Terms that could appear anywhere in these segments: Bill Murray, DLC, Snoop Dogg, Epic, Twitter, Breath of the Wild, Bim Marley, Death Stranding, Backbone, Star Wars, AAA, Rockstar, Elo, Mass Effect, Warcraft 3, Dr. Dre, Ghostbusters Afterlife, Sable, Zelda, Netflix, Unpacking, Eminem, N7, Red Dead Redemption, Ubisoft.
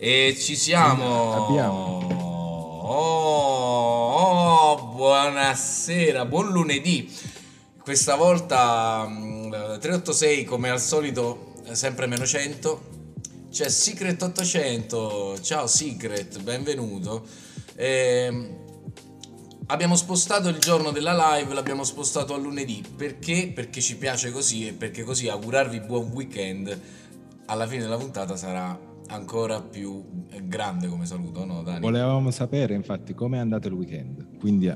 E ci siamo. Buonasera, buon lunedì. Questa volta 386 come al solito, sempre meno 100. C'è Secret 800. Ciao Secret, benvenuto. Abbiamo spostato il giorno della live, l'abbiamo spostato a lunedì. Perché? Perché ci piace così e perché così augurarvi buon weekend. Alla fine della puntata sarà ancora più grande come saluto, no Dani? Volevamo sapere infatti come è andato il weekend, quindi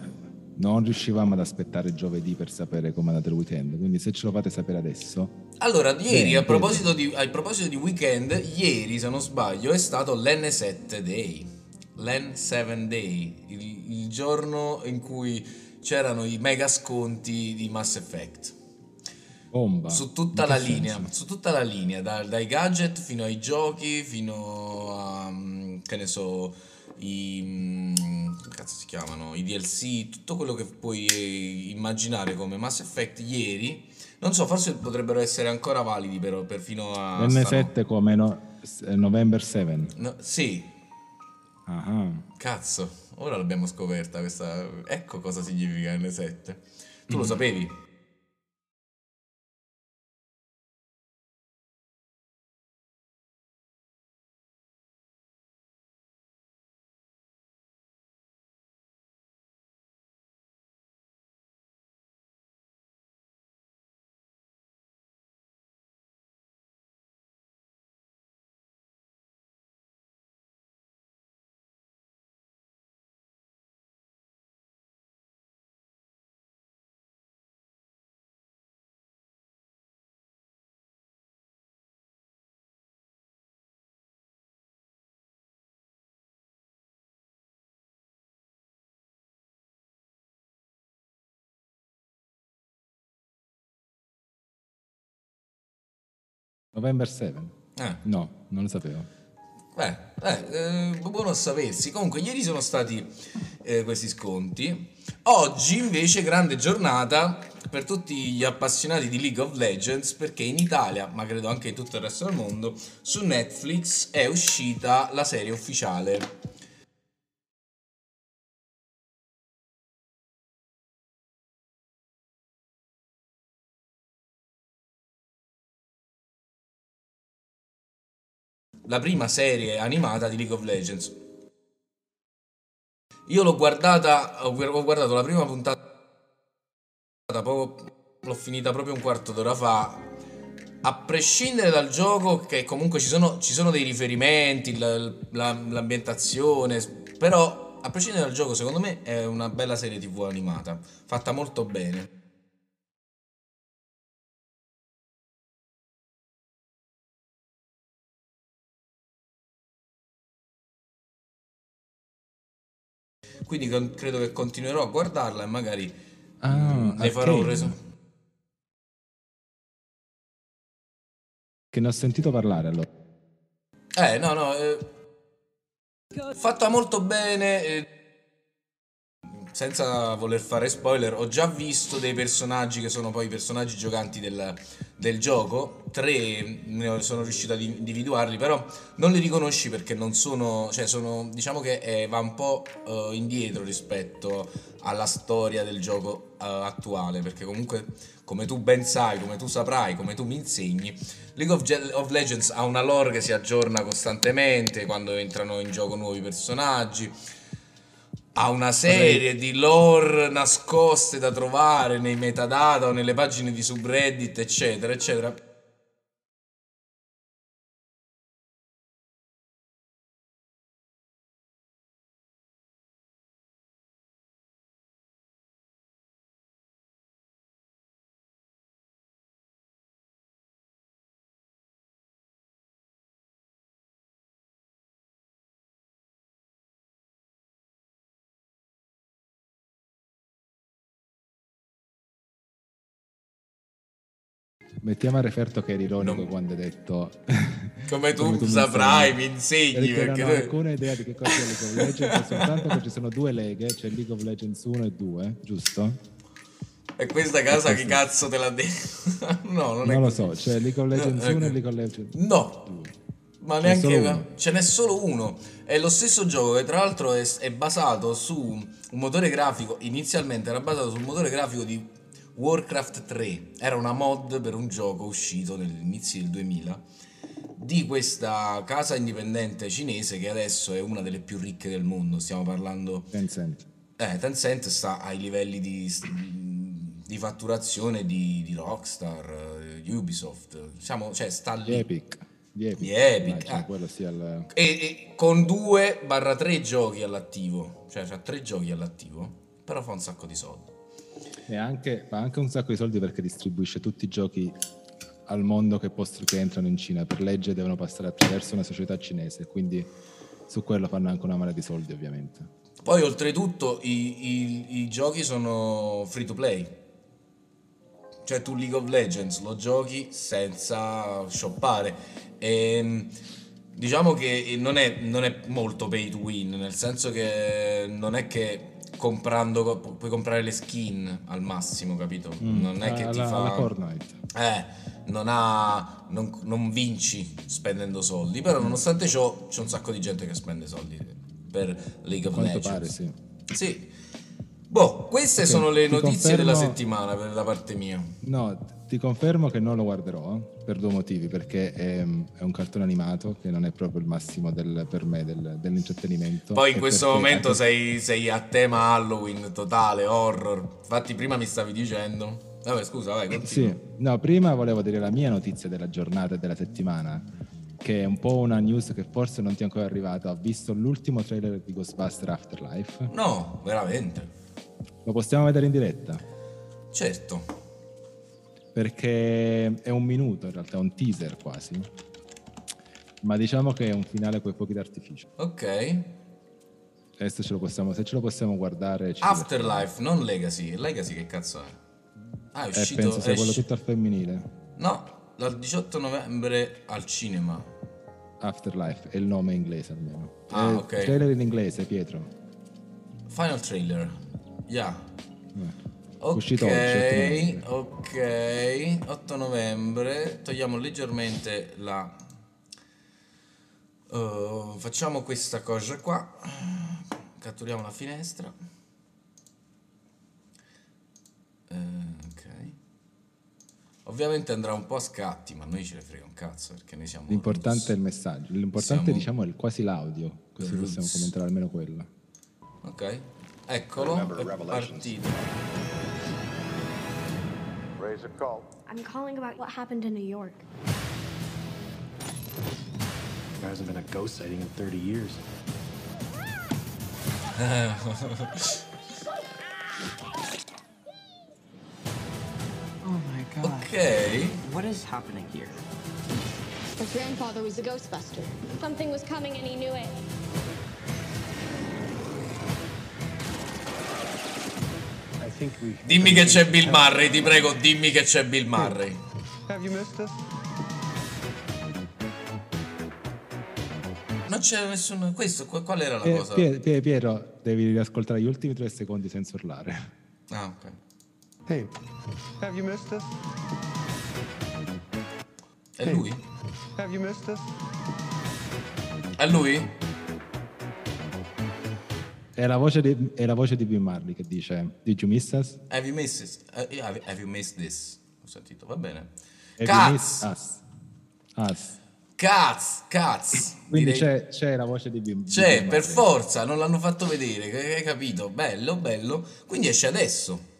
non riuscivamo ad aspettare giovedì per sapere come è andato il weekend, quindi se ce lo fate sapere adesso. Allora ieri a proposito di weekend, ieri se non sbaglio è stato l'N7 Day, il giorno in cui c'erano i mega sconti di Mass Effect. Bomba. Su tutta la linea, dai gadget fino ai giochi, fino a che ne so, i DLC, tutto quello che puoi immaginare come Mass Effect. Ieri, non so, forse potrebbero essere ancora validi però per fino a N7 come November 7. No, sì. Ah. Cazzo, ora l'abbiamo scoperta questa. Ecco cosa significa N7. Tu lo sapevi? November 7? No, non lo sapevo. Buono sapersi. Comunque ieri sono stati questi sconti. Oggi invece grande giornata per tutti gli appassionati di League of Legends, perché in Italia, ma credo anche in tutto il resto del mondo, su Netflix è uscita la serie ufficiale. La prima serie animata di League of Legends. Io l'ho guardata, ho guardato la prima puntata, l'ho finita proprio un quarto d'ora fa. A prescindere dal gioco, che comunque ci sono dei riferimenti, l'ambientazione, però a prescindere dal gioco secondo me è una bella serie TV animata, fatta molto bene. Quindi credo che continuerò a guardarla e magari ne farò un resumo. Che ne ho sentito parlare allora. Fatta molto bene, senza voler fare spoiler, ho già visto dei personaggi che sono poi i personaggi giocanti del gioco. 3 ne sono riuscito ad individuarli, però non li riconosci perché non sono, cioè sono, diciamo che va un po' indietro rispetto alla storia del gioco attuale, perché comunque come tu ben sai, come tu saprai, come tu mi insegni, League of Legends ha una lore che si aggiorna costantemente quando entrano in gioco nuovi personaggi. Ha una serie di lore nascoste da trovare nei metadata o nelle pagine di subreddit, eccetera, eccetera. Mettiamo a referto che era ironico quando hai detto come tu saprai, mi insegni, perché non ho alcuna idea di che cosa è League of Legends, soltanto che ci sono 2 leghe, c'è League of Legends 1 e 2, giusto? E questa casa che cazzo te l'ha detto? No, non lo so, c'è League of Legends 1 e League of Legends 2. Ma neanche, ce n'è solo uno. È lo stesso gioco che tra l'altro è basato su un motore grafico. Inizialmente era basato sul motore grafico di Warcraft 3. Era una mod per un gioco uscito nell'inizio del 2000 di questa casa indipendente cinese che adesso è una delle più ricche del mondo. Stiamo parlando Tencent. Tencent sta ai livelli di fatturazione di Rockstar, Ubisoft, diciamo, cioè sta lì. Epic. Cioè, quello sia il... e con 2/3 giochi all'attivo, cioè c'ha 3 giochi all'attivo, però fa un sacco di soldi. E anche, fa anche un sacco di soldi perché distribuisce tutti i giochi al mondo che entrano in Cina. Per legge devono passare attraverso una società cinese, quindi su quello fanno anche una marea di soldi, ovviamente. Poi oltretutto i giochi sono free to play, cioè tu League of Legends lo giochi senza shoppare, e diciamo che non è molto pay to win, nel senso che non è che comprando puoi comprare le skin al massimo, capito? Non è che ti fa Fortnite. Non vinci spendendo soldi, però nonostante ciò c'è un sacco di gente che spende soldi per League of Legends. Pare, sì. Boh, queste sono le notizie della settimana per la parte mia. No, ti confermo che non lo guarderò per 2 motivi, perché è un cartone animato che non è proprio il massimo per me dell'intrattenimento. Poi in questo momento anche... sei a tema Halloween, totale horror. Infatti prima mi stavi dicendo... Vabbè, scusa, vai, continua. Sì, no, prima volevo dire la mia notizia della giornata e della settimana, che è un po' una news che forse non ti è ancora arrivata. Ho visto l'ultimo trailer di Ghostbusters Afterlife. No, veramente? Lo possiamo vedere in diretta? Certo. Perché è un minuto, in realtà, è un teaser quasi. Ma diciamo che è un finale con i fuochi d'artificio. Ok. Adesso se ce lo possiamo guardare... Afterlife, non Legacy. Legacy che cazzo è? Ah, è uscito... penso sia quello tutto al femminile. No, dal 18 novembre al cinema. Afterlife è il nome inglese almeno. Ah, ok. Trailer in inglese, Pietro. Final trailer. Yeah. Ok. Uscito oggi, 8 novembre. Togliamo leggermente la facciamo questa cosa qua. Catturiamo la finestra. Ovviamente andrà un po' a scatti, ma noi ce ne frega un cazzo, perché noi siamo... L'importante è il messaggio, l'importante diciamo è quasi l'audio, così possiamo commentare almeno quello. Ok, eccolo, è partito. Raise a call. I'm calling about what happened in New York. There hasn't been a ghost sighting in 30 years. Okay. What is happening here? Her grandfather was a Ghostbuster. Something was coming and he knew it. I think we... Dimmi che c'è Bill Murray, ti prego, dimmi che c'è Bill Murray. Have you missed us? Non c'era nessuno. Questo qual era la cosa? Piero, devi riascoltare gli ultimi 3 secondi senza urlare. Ah, ok. Hey, have you missed us? È lui? Have you missed us? È lui? È la voce di Bim Marley che dice Did you miss us? Have you missed us? Have you missed this? Ho sentito, va bene. Cazzo. Quindi c'è la voce di Bim. C'è, per forza, non l'hanno fatto vedere, hai capito? Bello. Quindi esce adesso.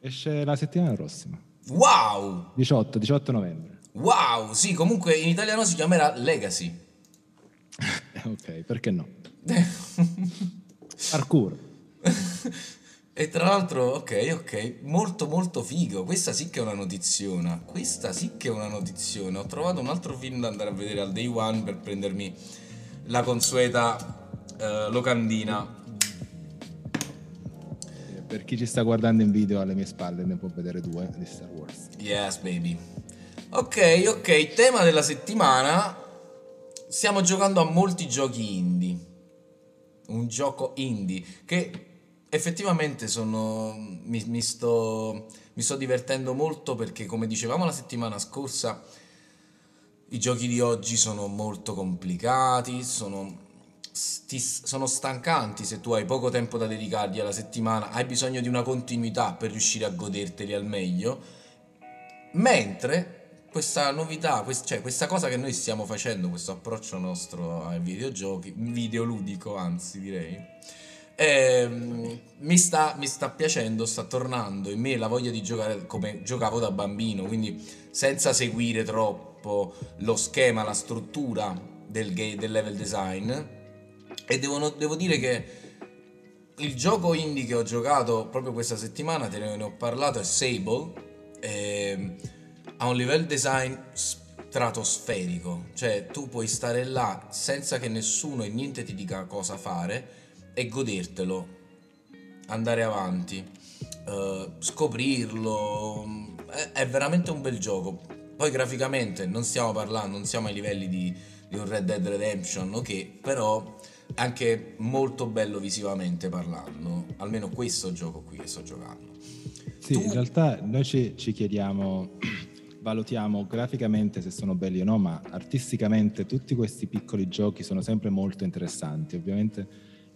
Esce la settimana prossima. Wow! 18 novembre. Wow, sì, comunque in italiano si chiamerà Legacy. Ok, perché no? Parkour. E tra l'altro, ok, molto figo. Questa sì che è una notiziona. Ho trovato un altro film da andare a vedere al day one per prendermi la consueta locandina. Per chi ci sta guardando in video alle mie spalle ne può vedere 2 di Star Wars. Yes, baby. Ok, tema della settimana. Stiamo giocando a molti giochi indie. Un gioco indie che effettivamente mi sto divertendo molto, perché come dicevamo la settimana scorsa I giochi di oggi sono molto complicati, sono stancanti se tu hai poco tempo da dedicargli alla settimana, hai bisogno di una continuità per riuscire a goderteli al meglio, mentre questa novità, cioè questa cosa che noi stiamo facendo, questo approccio nostro ai videogiochi, videoludico anzi direi, mi sta piacendo, sta tornando in me la voglia di giocare come giocavo da bambino, quindi senza seguire troppo lo schema, la struttura del level design. E devo dire che il gioco indie che ho giocato proprio questa settimana, te ne ho parlato, è Sable, ha un level design stratosferico, cioè tu puoi stare là senza che nessuno e niente ti dica cosa fare e godertelo, andare avanti, scoprirlo, è veramente un bel gioco. Poi graficamente non siamo ai livelli di un Red Dead Redemption, ok, però è anche molto bello visivamente parlando, almeno questo gioco qui che sto giocando. Sì, in realtà noi ci chiediamo, valutiamo graficamente se sono belli o no, ma artisticamente tutti questi piccoli giochi sono sempre molto interessanti, ovviamente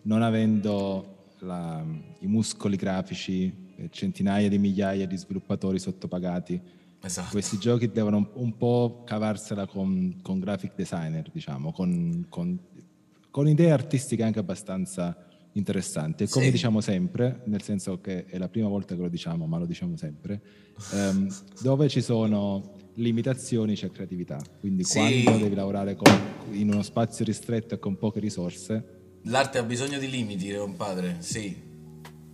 non avendo i muscoli grafici, centinaia di migliaia di sviluppatori sottopagati. Esatto. Questi giochi devono un po' cavarsela con graphic designer, diciamo, con idee artistiche anche abbastanza interessanti. E come diciamo sempre, nel senso che è la prima volta che lo diciamo, ma lo diciamo sempre, dove ci sono limitazioni c'è creatività, quindi quando devi lavorare in uno spazio ristretto e con poche risorse, l'arte ha bisogno di limiti, compadre. Sì,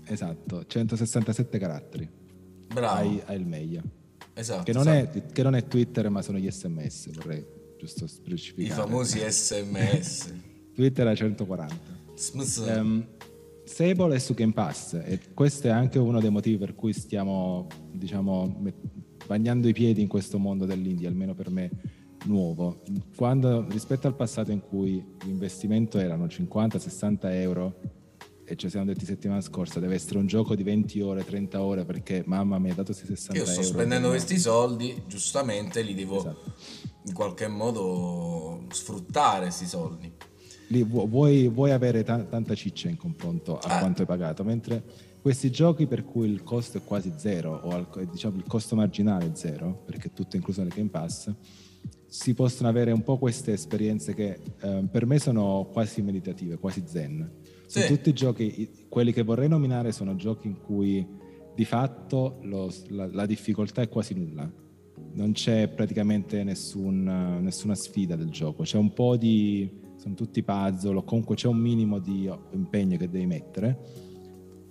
esatto, 167 caratteri. Bravo. Hai il meglio. Esatto, che non è Twitter, ma sono gli SMS, vorrei giusto specificare. I famosi SMS. Twitter a 140. Sable è su Game Pass e questo è anche uno dei motivi per cui stiamo, diciamo, bagnando i piedi in questo mondo dell'indie, almeno per me, nuovo, quando rispetto al passato in cui l'investimento erano 50-60 euro e ci siamo detti settimana scorsa deve essere un gioco di 20 ore, 30 ore perché mamma mia dato 60 euro io sto spendendo questi soldi, giustamente li devo in qualche modo sfruttare questi soldi. Lì vuoi avere tanta ciccia in confronto a quanto hai pagato, mentre questi giochi per cui il costo è quasi zero o diciamo il costo marginale è zero perché tutto è incluso nel Game Pass, si possono avere un po' queste esperienze che per me sono quasi meditative, quasi zen. Sì. Sono tutti i giochi, quelli che vorrei nominare sono giochi in cui di fatto la difficoltà è quasi nulla, non c'è praticamente nessuna sfida del gioco, c'è un po' sono tutti puzzle o comunque c'è un minimo di impegno che devi mettere,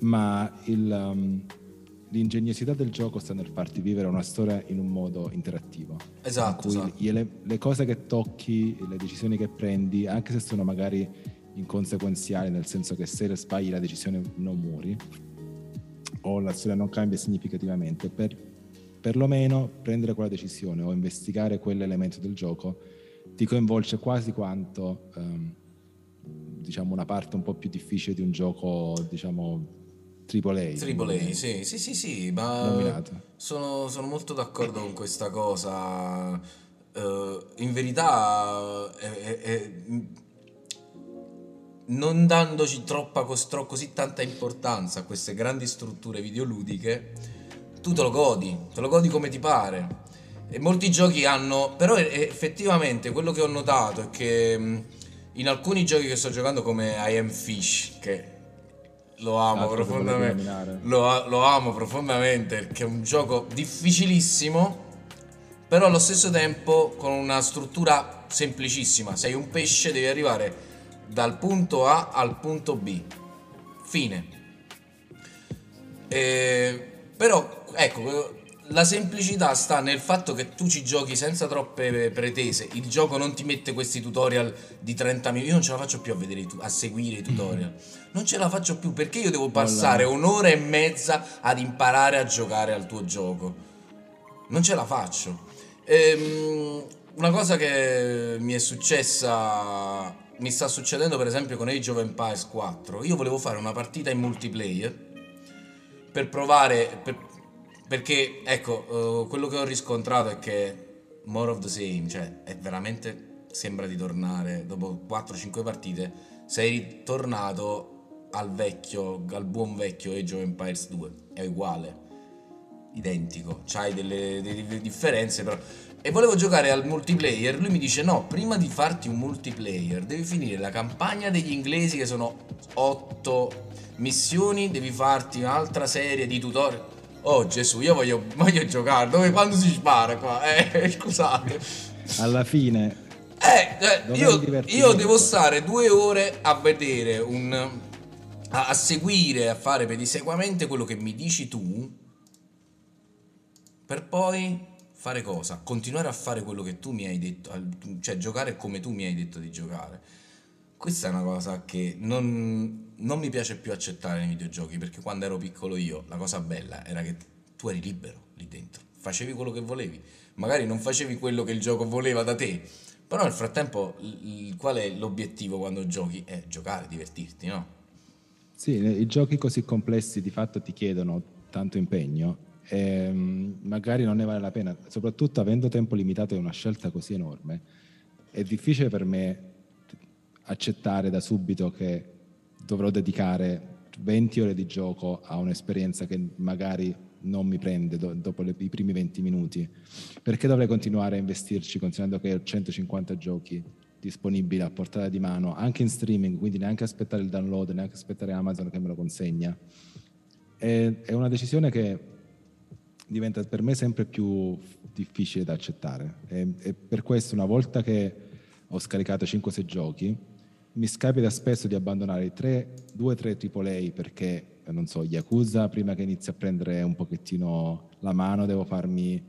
ma l'ingegnosità del gioco sta nel farti vivere una storia in un modo interattivo. Esatto. In cui le cose che tocchi, le decisioni che prendi, anche se sono magari inconseguenziali, nel senso che se sbagli la decisione non muori o la storia non cambia significativamente, perlomeno prendere quella decisione o investigare quell'elemento del gioco ti coinvolge quasi quanto diciamo una parte un po' più difficile di un gioco, diciamo, AAA. Sì, ma sono molto d'accordo con questa cosa. In verità non dandoci così tanta importanza a queste grandi strutture videoludiche, tu te lo godi come ti pare. E molti giochi hanno, però effettivamente quello che ho notato è che in alcuni giochi che sto giocando come I Am Fish, che lo amo profondamente perché è un gioco difficilissimo però allo stesso tempo con una struttura semplicissima, sei un pesce, devi arrivare dal punto A al punto B, fine. Però ecco, la semplicità sta nel fatto che tu ci giochi senza troppe pretese, il gioco non ti mette questi tutorial di 30 minuti, io non ce la faccio più a seguire i tutorial, non ce la faccio più perché io devo passare un'ora e mezza ad imparare a giocare al tuo gioco, non ce la faccio. Una cosa che mi sta succedendo per esempio con Age of Empires 4, io volevo fare una partita in multiplayer per provare, perché ecco, quello che ho riscontrato è che more of the same, cioè è veramente, sembra di tornare dopo 4-5 partite, sei ritornato al buon vecchio Age of Empires 2, è uguale, identico, c'hai delle differenze però. E volevo giocare al multiplayer, lui mi dice no, prima di farti un multiplayer devi finire la campagna degli inglesi che sono 8 missioni, devi farti un'altra serie di tutorial. Oh Gesù, io voglio giocare, dove, quando si spara qua? Scusate. Alla fine io devo stare 2 ore a vedere a seguire, a fare pedissequamente quello che mi dici tu, per poi fare cosa? Continuare a fare quello che tu mi hai detto, cioè giocare come tu mi hai detto di giocare. Questa è una cosa che non mi piace più accettare nei videogiochi, perché quando ero piccolo io la cosa bella era che tu eri libero lì dentro, facevi quello che volevi, magari non facevi quello che il gioco voleva da te, però nel frattempo qual è l'obiettivo quando giochi? È giocare, divertirti, no? Sì, i giochi così complessi di fatto ti chiedono tanto impegno e magari non ne vale la pena, soprattutto avendo tempo limitato e una scelta così enorme. È difficile per me accettare da subito che dovrò dedicare 20 ore di gioco a un'esperienza che magari non mi prende dopo i primi 20 minuti, perché dovrei continuare a investirci considerando che ho 150 giochi disponibili a portata di mano anche in streaming, quindi neanche aspettare il download, neanche aspettare Amazon che me lo consegna. È una decisione che diventa per me sempre più difficile da accettare, e per questo una volta che ho scaricato 5-6 giochi mi capita spesso di abbandonare 2-3 AAA perché, non so, Yakuza, prima che inizi a prendere un pochettino la mano devo farmi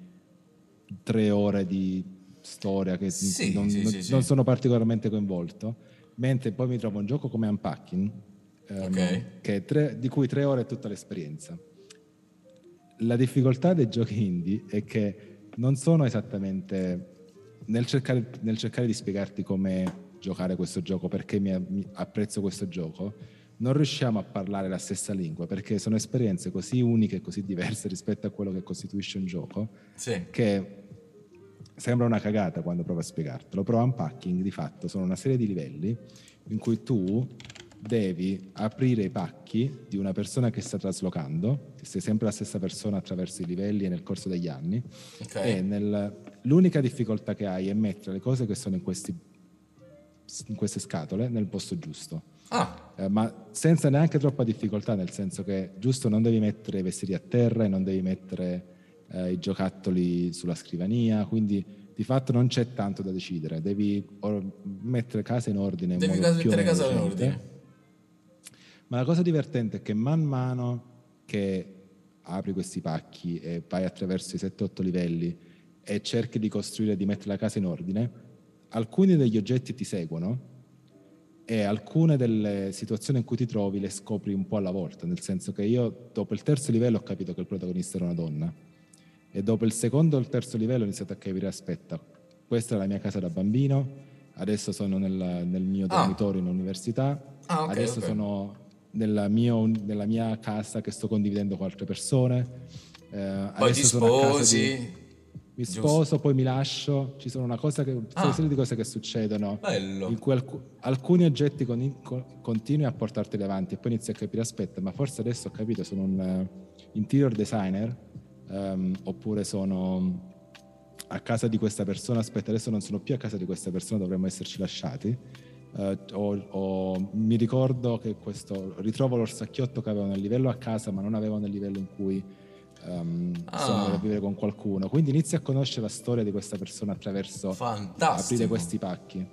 3 ore di storia che non sono particolarmente coinvolto, mentre poi mi trovo un gioco come Unpacking, che è di cui 3 ore è tutta l'esperienza. La difficoltà dei giochi indie è che non sono esattamente nel cercare di spiegarti come giocare questo gioco, perché apprezzo questo gioco, non riusciamo a parlare la stessa lingua, perché sono esperienze così uniche e così diverse rispetto a quello che costituisce un gioco, sì, che sembra una cagata quando provo a spiegartelo. Però Unpacking di fatto sono una serie di livelli in cui tu devi aprire i pacchi di una persona che sta traslocando, sei sempre la stessa persona attraverso i livelli e nel corso degli anni, e l'unica difficoltà che hai è mettere le cose che sono in queste scatole nel posto giusto, ma senza neanche troppa difficoltà, nel senso che giusto non devi mettere i vestiti a terra e non devi mettere i giocattoli sulla scrivania, quindi di fatto non c'è tanto da decidere, devi mettere casa in ordine, ma la cosa divertente è che man mano che apri questi pacchi e vai attraverso i 7-8 livelli e cerchi di costruire, di mettere la casa in ordine, alcuni degli oggetti ti seguono e alcune delle situazioni in cui ti trovi le scopri un po' alla volta, nel senso che io dopo il 3° livello ho capito che il protagonista era una donna, e dopo il 2° o il 3° livello ho iniziato a capire, aspetta, questa è la mia casa da bambino, adesso sono nel mio dormitorio in università, adesso sono nella mia casa che sto condividendo con altre persone, poi ti sposi, mi sposo, poi mi lascio, ci sono una serie di cose che succedono. Bello. In cui alcuni oggetti continui a portarti avanti e poi inizi a capire, aspetta, ma forse adesso ho capito, sono un interior designer, oppure sono a casa di questa persona, aspetta, adesso non sono più a casa di questa persona, dovremmo esserci lasciati. Mi ricordo che ritrovo l'orsacchiotto che avevo nel livello a casa ma non avevo nel livello in cui sono andato a vivere con qualcuno, quindi inizio a conoscere la storia di questa persona attraverso aprire questi pacchi,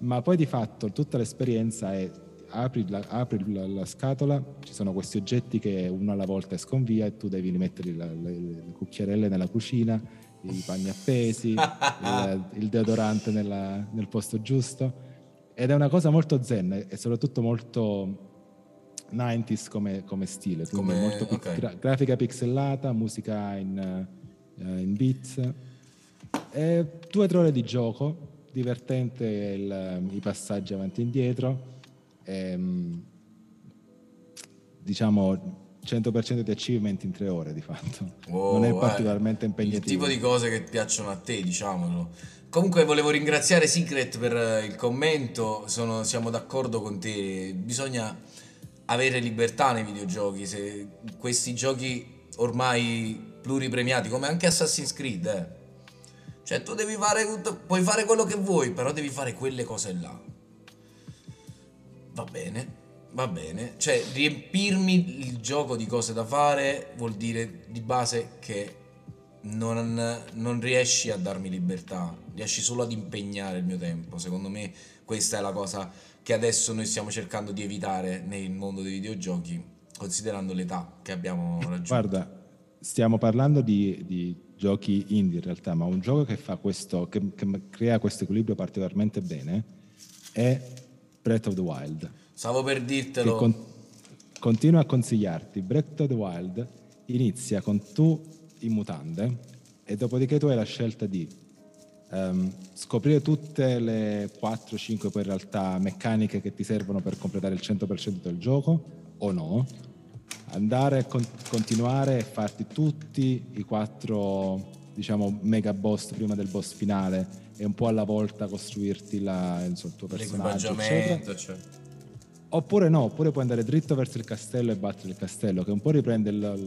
ma poi di fatto tutta l'esperienza è apri la scatola, ci sono questi oggetti che uno alla volta escono via e tu devi rimettere le cucchiarelle nella cucina, i panni appesi, il deodorante nel posto giusto. Ed è una cosa molto zen e soprattutto molto 90s come stile, quindi molto grafica pixelata, musica in beats. E 2-3 ore di gioco, divertente i passaggi avanti e indietro, diciamo 100% di achievement in 3 ore di fatto. Oh, non è particolarmente impegnativo. Il tipo di cose che piacciono a te, diciamolo. Comunque volevo ringraziare Secret per il commento, siamo d'accordo con te, bisogna avere libertà nei videogiochi. Se questi giochi ormai pluripremiati, come anche Assassin's Creed, cioè tu devi fare, puoi fare quello che vuoi, però devi fare quelle cose là. Va bene, va bene, cioè riempirmi il gioco di cose da fare vuol dire di base che non riesci a darmi libertà, riesci solo ad impegnare il mio tempo. Secondo me questa è la cosa che adesso noi stiamo cercando di evitare nel mondo dei videogiochi, considerando l'età che abbiamo raggiunto. Guarda, stiamo parlando di giochi indie in realtà, ma un gioco che fa questo, che crea questo equilibrio particolarmente bene è Breath of the Wild. Stavo per dirtelo. Continuo a consigliarti Breath of the Wild. Inizia con tu in mutande e dopodiché tu hai la scelta di scoprire tutte le 4-5 poi in realtà meccaniche che ti servono per completare il 100% del gioco, o no, andare a continuare e farti tutti i 4, diciamo, mega boss prima del boss finale e un po' alla volta costruirti il tuo personaggio, eccetera. Oppure no, oppure puoi andare dritto verso il castello e battere il castello, che un po' riprende la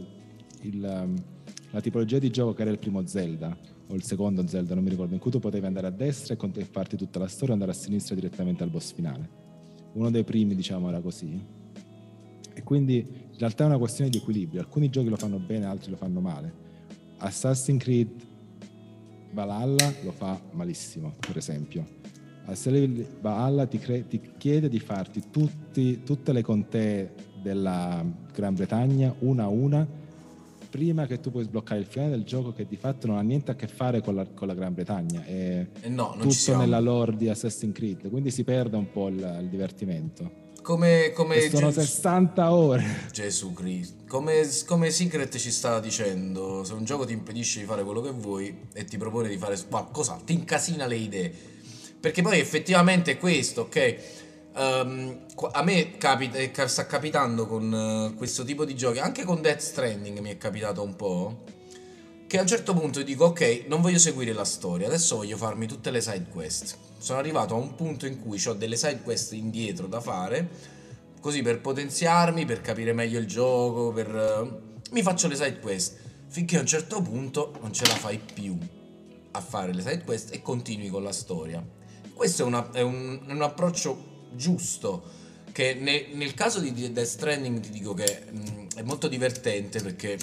tipologia di gioco che era il primo Zelda o il secondo Zelda, non mi ricordo, in cui tu potevi andare a destra e farti tutta la storia, andare a sinistra direttamente al boss finale. Uno dei primi, diciamo, era così. E quindi in realtà è una questione di equilibrio. Alcuni giochi lo fanno bene, altri lo fanno male. Assassin's Creed Valhalla lo fa malissimo, per esempio. Valhalla ti chiede di farti tutte le contee della Gran Bretagna una a una prima che tu puoi sbloccare il finale del gioco, che di fatto non ha niente a che fare con la Gran Bretagna. È tutto nella lore di Assassin's Creed, quindi si perde un po' il divertimento. Come sono 60 ore. Gesù Cristo. Come Secret ci sta dicendo, se un gioco ti impedisce di fare quello che vuoi e ti propone di fare qualcosa, ti incasina le idee. Perché poi effettivamente è questo, ok? A me sta capitando con questo tipo di giochi, anche con Death Stranding mi è capitato un po', che a un certo punto dico ok, non voglio seguire la storia, adesso voglio farmi tutte le side quest. Sono arrivato a un punto in cui ho delle side quest indietro da fare, così per potenziarmi, per capire meglio il gioco, mi faccio le side quest, finché a un certo punto non ce la fai più a fare le side quest e continui con la storia. Questo è un approccio giusto, che nel caso di Death Stranding ti dico che è molto divertente, perché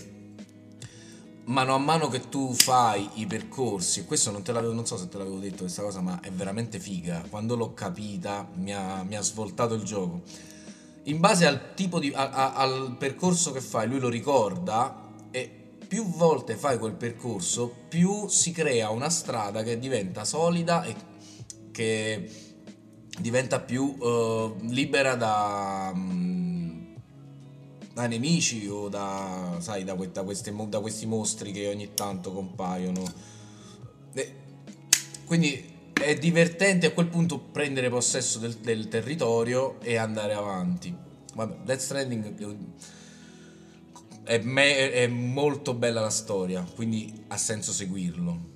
mano a mano che tu fai i percorsi, questo non so se te l'avevo detto questa cosa, ma è veramente figa. Quando l'ho capita mi ha svoltato il gioco. In base al tipo al percorso che fai, lui lo ricorda, e più volte fai quel percorso più si crea una strada che diventa solida e che diventa più libera da nemici o da questi mostri che ogni tanto compaiono. Quindi è divertente a quel punto prendere possesso del territorio e andare avanti. Vabbè, Death Stranding è molto bella la storia, quindi ha senso seguirlo.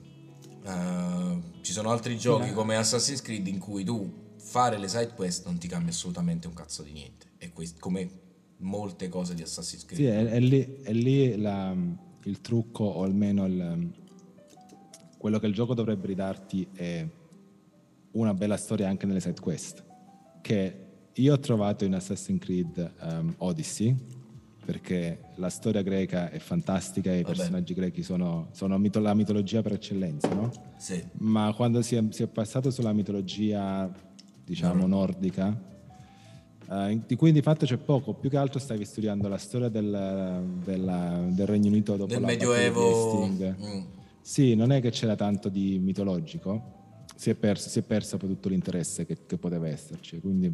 Ci sono altri giochi come Assassin's Creed in cui tu fare le side quest non ti cambia assolutamente un cazzo di niente, e come molte cose di Assassin's Creed. Sì, è lì il trucco, o almeno quello che il gioco dovrebbe ridarti è una bella storia anche nelle side quest, che io ho trovato in Assassin's Creed Odyssey, perché la storia greca è fantastica e i personaggi grechi sono la mitologia per eccellenza, no? Sì. Ma quando si è passato sulla mitologia, diciamo, nordica, di cui di fatto c'è poco, più che altro stavi studiando la storia del Regno Unito dopo del Medioevo. Sì, non è che c'era tanto di mitologico, si è perso per tutto l'interesse che poteva esserci. Quindi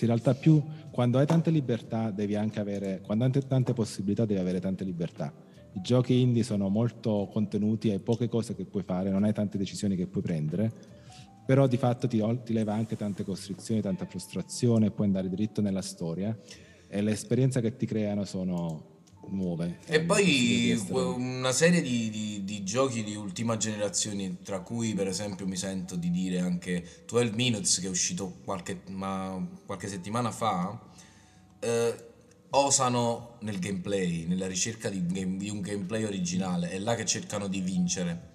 in realtà più quando hai tante libertà devi anche avere, quando hai tante possibilità devi avere tante libertà. I giochi indie sono molto contenuti, hai poche cose che puoi fare, non hai tante decisioni che puoi prendere, però di fatto ti leva anche tante costrizioni, tanta frustrazione, puoi andare dritto nella storia e l'esperienza che ti creano sono nuove. E poi una serie di giochi di ultima generazione, tra cui per esempio mi sento di dire anche 12 Minutes, che è uscito qualche settimana fa, osano nel gameplay, nella ricerca di un gameplay originale, è là che cercano di vincere,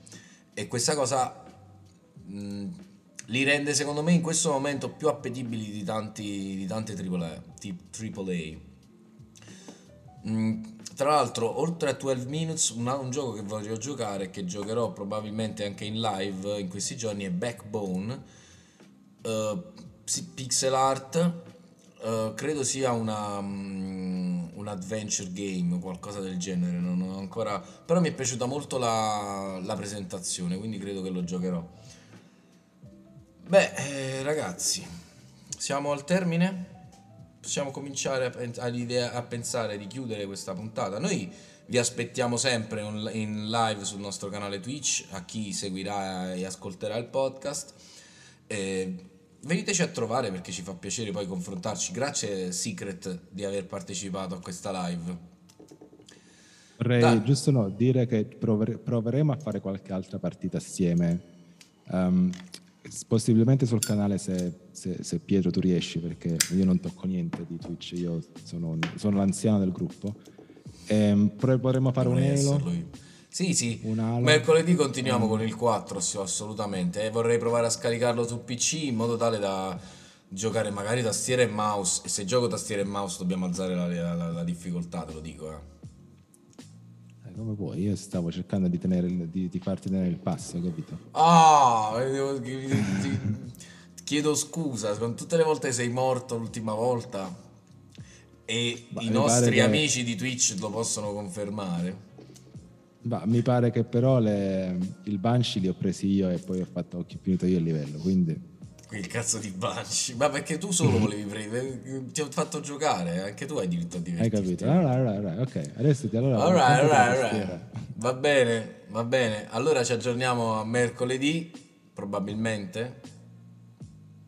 e questa cosa li rende secondo me in questo momento più appetibili di tante AAA. Tra l'altro, oltre a 12 Minutes, un gioco che voglio giocare, che giocherò probabilmente anche in live in questi giorni, è Backbone, pixel art, credo sia un adventure game, qualcosa del genere, non ho ancora, però mi è piaciuta molto la presentazione, quindi credo che lo giocherò. Beh, ragazzi, siamo al termine. Possiamo cominciare a pensare di chiudere questa puntata. Noi vi aspettiamo sempre in live sul nostro canale Twitch, a chi seguirà e ascolterà il podcast. Veniteci a trovare, perché ci fa piacere poi confrontarci. Grazie Secret di aver partecipato a questa live. Vorrei giusto dire che proveremo a fare qualche altra partita assieme, possibilmente sul canale, se Pietro tu riesci, perché io non tocco niente di Twitch, io sono l'anziano del gruppo. Potremmo fare un Elo. Sì, mercoledì continuiamo con il 4, sì, assolutamente, vorrei provare a scaricarlo su PC in modo tale da giocare magari tastiera e mouse, e se gioco tastiera e mouse dobbiamo alzare la difficoltà, te lo dico, come vuoi. Io stavo cercando di farti tenere il passo, capito? Ti chiedo scusa, tutte le volte sei morto l'ultima volta, e i nostri amici di Twitch lo possono confermare. Mi pare che però il Banshee li ho presi io, e poi ho finito io il livello, quindi... Il cazzo di Banshee, ma perché tu solo volevi prendere, ti ho fatto giocare, anche tu hai diritto a divertirti. Hai capito? Allora, ok, adesso ti allora. Va bene, allora ci aggiorniamo a mercoledì, probabilmente.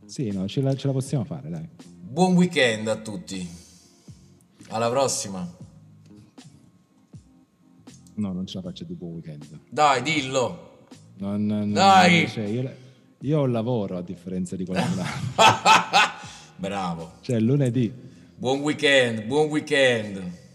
Sì, no, ce la possiamo fare, dai. Buon weekend a tutti. Alla prossima. No, non ce la faccio di buon weekend. Dai, dillo. Non dai. Io ho un lavoro, a differenza di qualcun altro. Bravo. Lunedì. Buon weekend.